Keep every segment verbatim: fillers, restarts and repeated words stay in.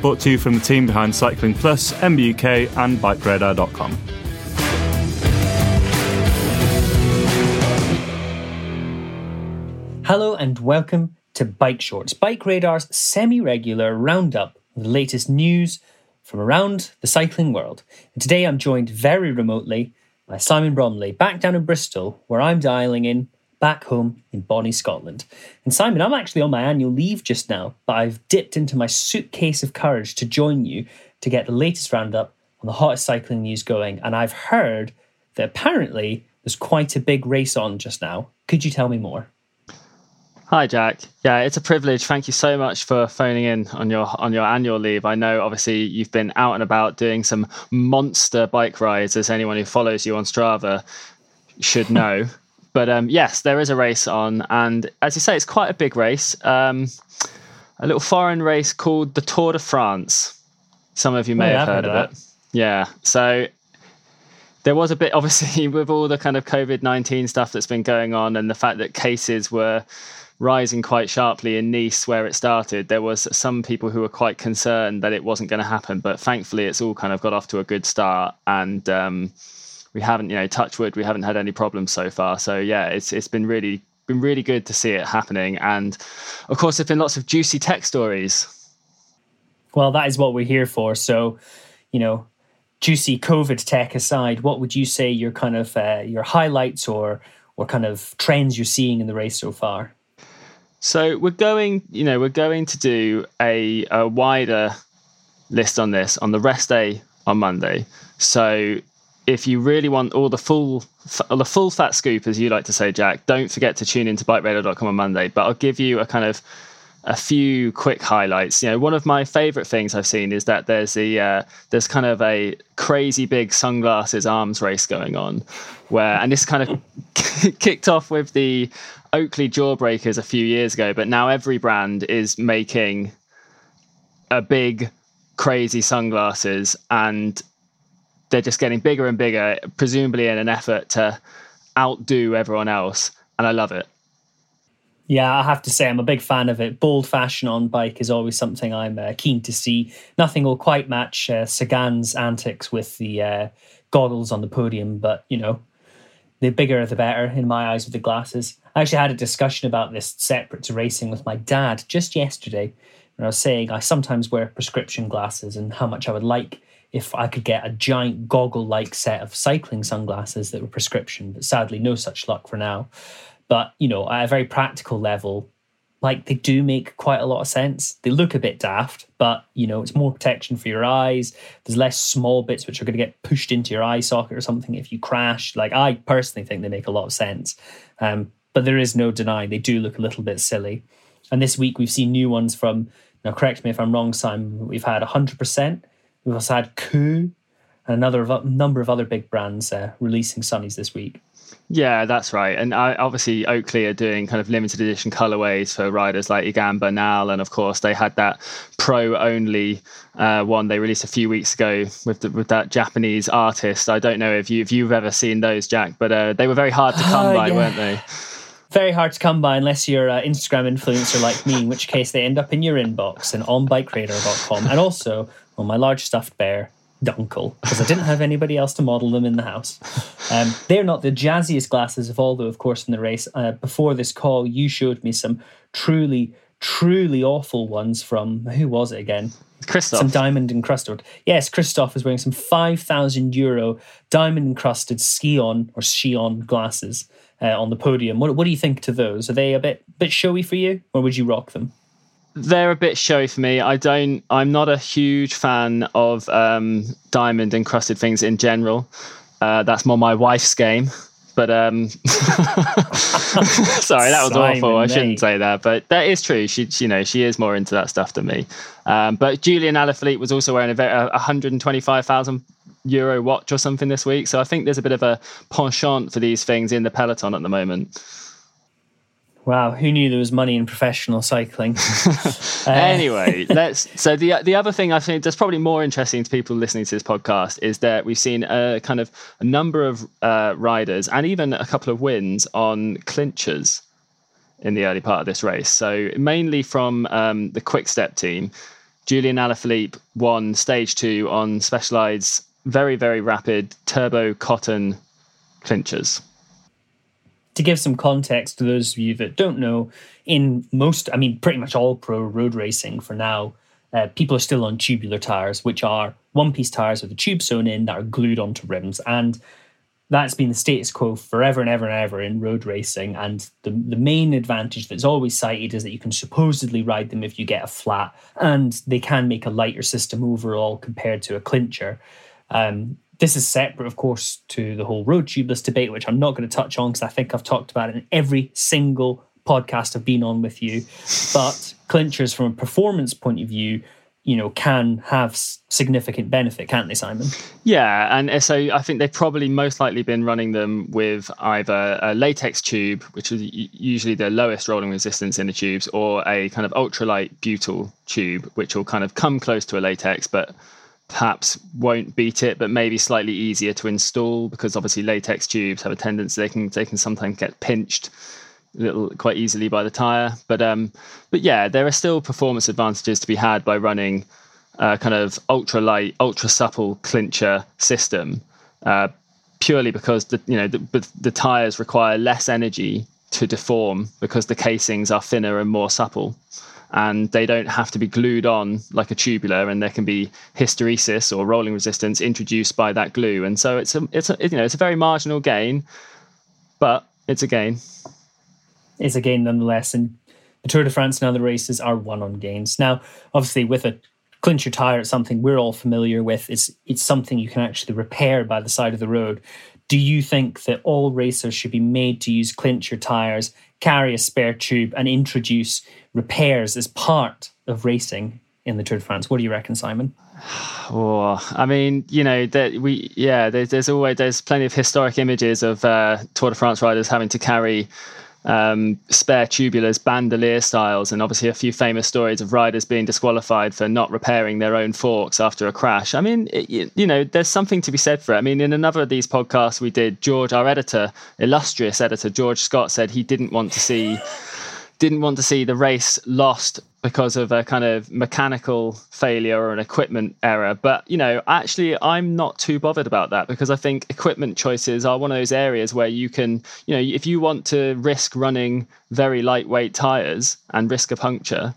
brought to you from the team behind Cycling Plus, M B U K and Bike Radar dot com. Hello and welcome to Bike Shorts, Bike Radar's semi-regular roundup of the latest news from around the cycling world. And today I'm joined very remotely by Simon Bromley, back down in Bristol, where I'm dialing in, back home in Bonnie, Scotland. And Simon, I'm actually on my annual leave just now, but I've dipped into my suitcase of courage to join you to get the latest roundup on the hottest cycling news going. And I've heard that apparently there's quite a big race on just now. Could you tell me more? Hi, Jack. Yeah, it's a privilege. Thank you so much for phoning in on your on your annual leave. I know, obviously, you've been out and about doing some monster bike rides, as anyone who follows you on Strava should know. But um, yes, there is a race on. And as you say, it's quite a big race, um, a little foreign race called the Tour de France. Some of you may oh, have heard, heard of that. it. Yeah. So there was a bit, obviously, with all the kind of covid nineteen stuff that's been going on and the fact that cases were rising quite sharply in Nice, where it started, there was some people who were quite concerned that it wasn't going to happen. But thankfully, it's all kind of got off to a good start, and um, we haven't, you know, touch wood, we haven't had any problems so far. So yeah, it's it's been really been really good to see it happening, and of course, there've been lots of juicy tech stories. Well, that is what we're here for. So, you know, juicy COVID tech aside, what would you say your kind of uh, your highlights or or kind of trends you're seeing in the race so far? So we're going, you know, we're going to do a, a wider list on this on the rest day on Monday. So if you really want all the full, all the full fat scoop, as you like to say, Jack, don't forget to tune into Bike Radar dot com on Monday. But I'll give you a kind of a few quick highlights. You know, one of my favourite things I've seen is that there's the uh, there's kind of a crazy big sunglasses arms race going on, where and this kind of kicked off with the Oakley Jawbreakers a few years ago, but now every brand is making a big crazy sunglasses, and they're just getting bigger and bigger, presumably in an effort to outdo everyone else, and I love it. Yeah, I have to say I'm a big fan of it. Bold fashion on bike is always something I'm uh, keen to see. Nothing will quite match uh, Sagan's antics with the uh, goggles on the podium, but you know, the bigger the better in my eyes with the glasses. I actually had a discussion about this separate to racing with my dad just yesterday, and I was saying I sometimes wear prescription glasses and how much I would like if I could get a giant goggle-like set of cycling sunglasses that were prescription, but sadly no such luck for now. But, you know, at a very practical level, like, they do make quite a lot of sense. They look a bit daft, but, you know, it's more protection for your eyes. There's less small bits which are going to get pushed into your eye socket or something if you crash. Like, I personally think they make a lot of sense. Um, but there is no denying they do look a little bit silly. And this week we've seen new ones from, now correct me if I'm wrong, Simon, we've had one hundred percent. We've also had Koo and another of, number of other big brands uh, releasing sunnies this week. Yeah, that's right. And I, obviously Oakley are doing kind of limited edition colorways for riders like Igan Bernal. And of course, they had that pro only uh, one they released a few weeks ago with the, with that Japanese artist. I don't know if, you, if you've ever seen those, Jack, but uh, they were very hard to come oh, by, yeah. weren't they? Very hard to come by unless you're an Instagram influencer like me, in which case they end up in your inbox and on Bike Radar dot com. And also on my large stuffed bear, Dunkel, because I didn't have anybody else to model them in the house. Um, they're not the jazziest glasses of all, though, of course, in the race. Uh, before this call, you showed me some truly, truly awful ones from, who was it again? Christoph. Some diamond encrusted. Yes, Christoph is wearing some five thousand euro diamond encrusted Scion or Scion glasses uh, on the podium. What, what do you think to those? Are they a bit, bit showy for you, or would you rock them? They're a bit showy for me. I don't, I'm not a huge fan of um, diamond encrusted things in general. Uh, that's more my wife's game. But um, sorry, that was Simon awful. I shouldn't mate. say that, but that is true. She, you know, she is more into that stuff than me. Um, but Julian Alaphilippe was also wearing a very uh, one hundred twenty-five thousand euro watch or something this week. So I think there's a bit of a penchant for these things in the peloton at the moment. Wow, who knew there was money in professional cycling? uh, anyway, let's. So the the other thing I think that's probably more interesting to people listening to this podcast is that we've seen a kind of a number of uh, riders and even a couple of wins on clinchers in the early part of this race. So mainly from um, the Quick Step team, Julian Alaphilippe won stage two on Specialized very very rapid turbo cotton clinchers. To give some context to those of you that don't know, in most, I mean, pretty much all pro road racing for now, uh, people are still on tubular tyres, which are one-piece tyres with a tube sewn in that are glued onto rims. And that's been the status quo forever and ever and ever in road racing. And the, the main advantage that's always cited is that you can supposedly ride them if you get a flat, and they can make a lighter system overall compared to a clincher. Um This is separate, of course, to the whole road tubeless debate, which I'm not going to touch on because I think I've talked about it in every single podcast I've been on with you. But clinchers, from a performance point of view, you know, can have significant benefit, can't they, Simon? Yeah, and so I think they've probably most likely been running them with either a latex tube, which is usually the lowest rolling resistance in the tubes, or a kind of ultralight butyl tube, which will kind of come close to a latex, but perhaps won't beat it, but maybe slightly easier to install, because obviously latex tubes have a tendency, they can they can sometimes get pinched a little quite easily by the tire. But um but yeah, there are still performance advantages to be had by running a kind of ultra light, ultra supple clincher system, uh purely because the you know the, the tires require less energy to deform because the casings are thinner and more supple. And they don't have to be glued on like a tubular, and there can be hysteresis or rolling resistance introduced by that glue. And so it's a, it's a, you know, it's a very marginal gain, but it's a gain. It's a gain nonetheless. And the Tour de France and other races are won on gains. Now, obviously, with a clincher tire, it's something we're all familiar with. It's it's something you can actually repair by the side of the road. Do you think that all racers should be made to use clincher tires, carry a spare tube, and introduce repairs as part of racing in the Tour de France? What do you reckon, Simon? Oh, I mean, you know, that we, yeah, there's, there's always, there's plenty of historic images of uh, Tour de France riders having to carry um, spare tubulars, bandolier styles, and obviously a few famous stories of riders being disqualified for not repairing their own forks after a crash. I mean, it, you know, there's something to be said for it. I mean, in another of these podcasts we did, George, our editor, illustrious editor, George Scott, said he didn't want to see... didn't want to see the race lost because of a kind of mechanical failure or an equipment error. But, you know, actually, I'm not too bothered about that, because I think equipment choices are one of those areas where you can, you know, if you want to risk running very lightweight tires and risk a puncture,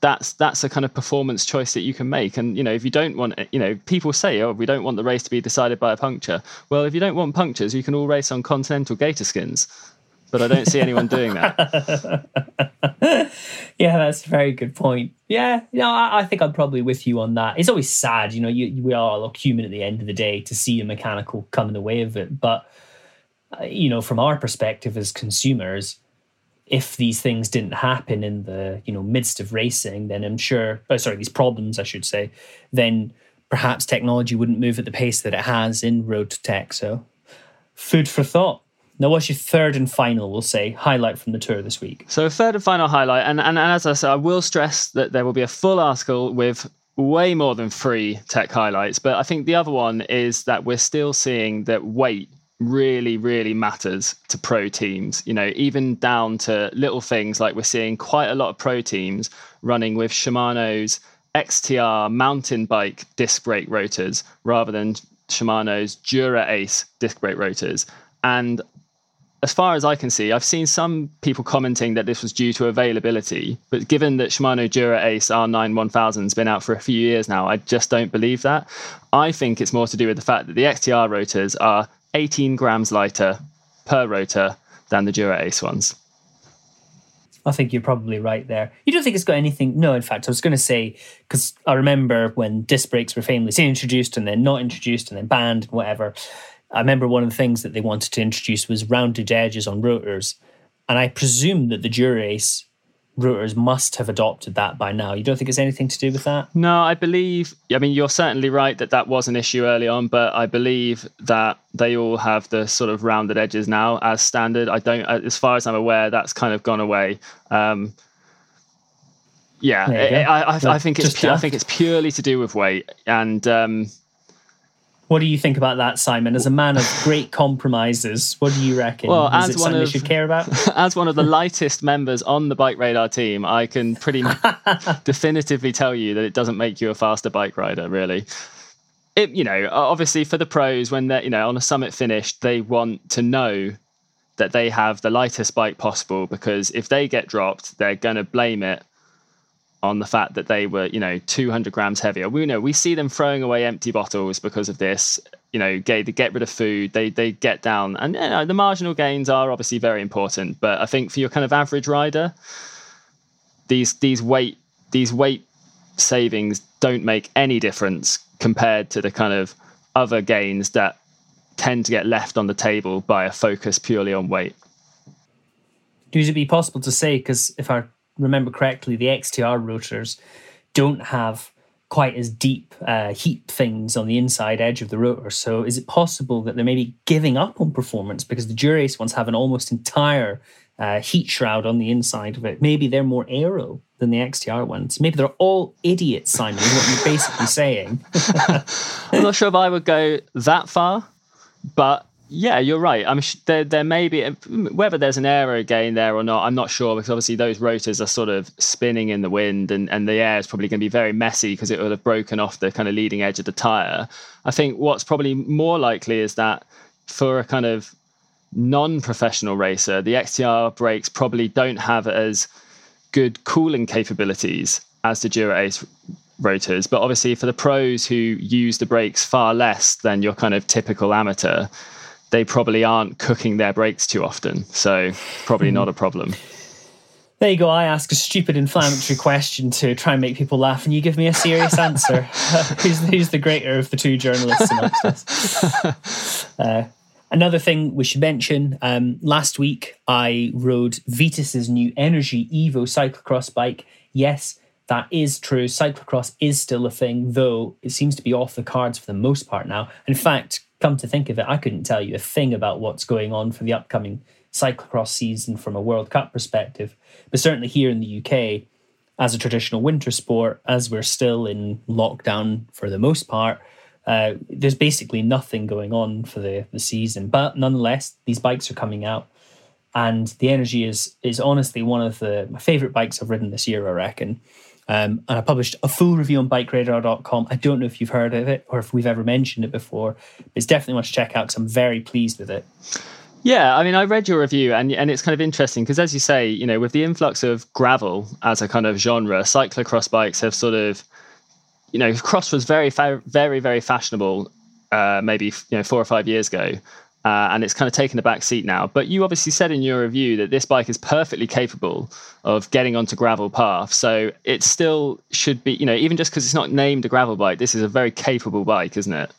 that's that's a kind of performance choice that you can make. And, you know, if you don't want, you know, people say, oh, we don't want the race to be decided by a puncture. Well, if you don't want punctures, you can all race on Continental Gator Skins. But I don't see anyone doing that. Yeah, that's a very good point. Yeah, no, I, I think I'm probably with you on that. It's always sad, you know, you, you, we are all human at the end of the day, to see a mechanical come in the way of it. But, uh, you know, from our perspective as consumers, if these things didn't happen in the, you know, midst of racing, then I'm sure, oh, sorry, these problems, I should say, then perhaps technology wouldn't move at the pace that it has in road tech. So food for thought. Now, what's your third and final, we'll say, highlight from the Tour this week? So a third and final highlight, and, and, and as I said, I will stress that there will be a full article with way more than three tech highlights, but I think the other one is that we're still seeing that weight really, really matters to pro teams, you know, even down to little things like we're seeing quite a lot of pro teams running with Shimano's X T R mountain bike disc brake rotors rather than Shimano's Dura-Ace disc brake rotors. And as far as I can see, I've seen some people commenting that this was due to availability, but given that Shimano Dura-Ace R ninety-one thousand has been out for a few years now, I just don't believe that. I think it's more to do with the fact that the X T R rotors are eighteen grams lighter per rotor than the Dura-Ace ones. I think you're probably right there. You don't think it's got anything... No, in fact, I was going to say, because I remember when disc brakes were famously introduced and then not introduced and then banned and whatever... I remember one of the things that they wanted to introduce was rounded edges on rotors. And I presume that the Dura-Ace rotors must have adopted that by now. You don't think it's anything to do with that? No, I believe, I mean, you're certainly right that that was an issue early on, but I believe that they all have the sort of rounded edges now as standard. I don't, as far as I'm aware, that's kind of gone away. Um, yeah, it, I, I, I think it's, pu- I think it's purely to do with weight. And, um, what do you think about that, Simon? As a man of great compromises, what do you reckon? Well, as Is it one something of, we should care about? As one of the lightest members on the Bike Radar team, I can pretty definitively tell you that it doesn't make you a faster bike rider, really. It, you know, obviously for the pros, when they're, you know, on a summit finish, they want to know that they have the lightest bike possible, because if they get dropped, they're going to blame it on the fact that they were, you know, two hundred grams heavier. We you know we see them throwing away empty bottles because of this, you know, get, they get rid of food, they they get down. And you know, the marginal gains are obviously very important. But I think for your kind of average rider, these these weight these weight savings don't make any difference compared to the kind of other gains that tend to get left on the table by a focus purely on weight. Would it be possible to say, because if our remember correctly, the X T R rotors don't have quite as deep uh, heap things on the inside edge of the rotor. So is it possible that they're maybe giving up on performance because the Dura-Ace ones have an almost entire uh, heat shroud on the inside of it? Maybe they're more aero than the X T R ones. Maybe they're all idiots, Simon, is what you're basically saying. I'm not sure if I would go that far, but yeah, you're right. I'm sh- there. There may be, whether there's an aero gain there or not, I'm not sure, because obviously those rotors are sort of spinning in the wind, and, and the air is probably going to be very messy because it will have broken off the kind of leading edge of the tire. I think what's probably more likely is that for a kind of non-professional racer, the X T R brakes probably don't have as good cooling capabilities as the Dura-Ace rotors. But obviously for the pros who use the brakes far less than your kind of typical amateur, they probably aren't cooking their brakes too often. So probably not a problem. There you go. I ask a stupid inflammatory question to try and make people laugh, and you give me a serious answer. who's, who's the greater of the two journalists amongst us? Uh, another thing we should mention, um, last week I rode Vitus's new Energy Evo cyclocross bike. Yes, that is true. Cyclocross is still a thing, though it seems to be off the cards for the most part now. In fact, come to think of it, I couldn't tell you a thing about what's going on for the upcoming cyclocross season from a World Cup perspective. But certainly here in the U K, as a traditional winter sport, as we're still in lockdown for the most part, uh, there's basically nothing going on for the, the season. But nonetheless, these bikes are coming out. And the Energy is is honestly one of the my favourite bikes I've ridden this year, I reckon. Um, and I published a full review on Bike Radar dot com. I don't know if you've heard of it or if we've ever mentioned it before, but it's definitely one to check out because I'm very pleased with it. Yeah, I mean, I read your review, and and it's kind of interesting because, as you say, you know, with the influx of gravel as a kind of genre, cyclocross bikes have sort of, you know, cross was very, fa- very, very fashionable uh, maybe, you know, four or five years ago. Uh, and it's kind of taken a back seat now. But you obviously said in your review that this bike is perfectly capable of getting onto gravel paths. So it still should be, you know, even just because it's not named a gravel bike, this is a very capable bike, isn't it?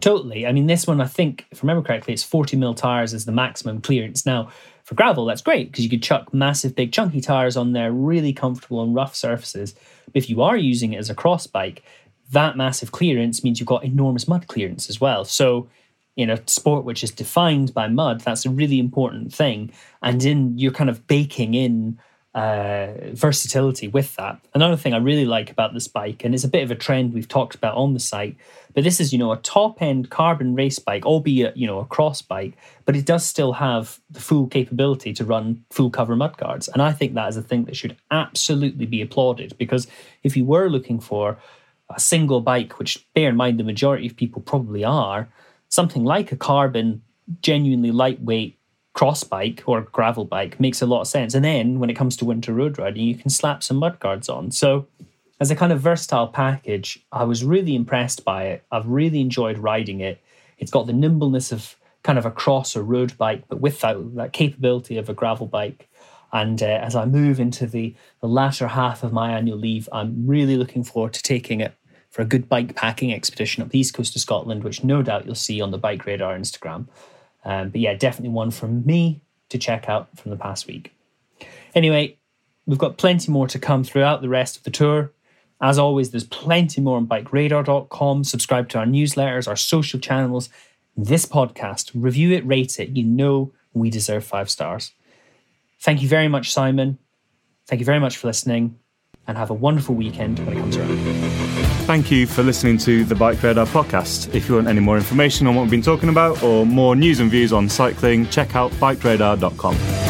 Totally. I mean, this one, I think, if I remember correctly, it's forty mil tyres as the maximum clearance. Now, for gravel, that's great because you could chuck massive, big, chunky tyres on there, really comfortable on rough surfaces. But if you are using it as a cross bike, that massive clearance means you've got enormous mud clearance as well. So in a sport which is defined by mud, that's a really important thing. And in you're kind of baking in uh, versatility with that. Another thing I really like about this bike, and it's a bit of a trend we've talked about on the site, but this is, you know, a top-end carbon race bike, albeit, you know, a cross bike, but it does still have the full capability to run full-cover mud guards. And I think that is a thing that should absolutely be applauded, because if you were looking for a single bike, which, bear in mind, the majority of people probably are, something like a carbon, genuinely lightweight cross bike or gravel bike makes a lot of sense. And then when it comes to winter road riding, you can slap some mud guards on. So as a kind of versatile package, I was really impressed by it. I've really enjoyed riding it. It's got the nimbleness of kind of a cross or road bike, but without that capability of a gravel bike. And uh, as I move into the, the latter half of my annual leave, I'm really looking forward to taking it for a good bike packing expedition up the east coast of Scotland, which no doubt you'll see on the Bike Radar Instagram. Um, but yeah, definitely one from me to check out from the past week. Anyway, we've got plenty more to come throughout the rest of the tour. As always, there's plenty more on Bike Radar dot com. Subscribe to our newsletters, our social channels, this podcast. Review it, rate it. You know we deserve five stars. Thank you very much, Simon. Thank you very much for listening, and have a wonderful weekend when it comes around. Thank you for listening to the Bike Radar podcast. If you want any more information on what we've been talking about or more news and views on cycling, check out Bike Radar dot com.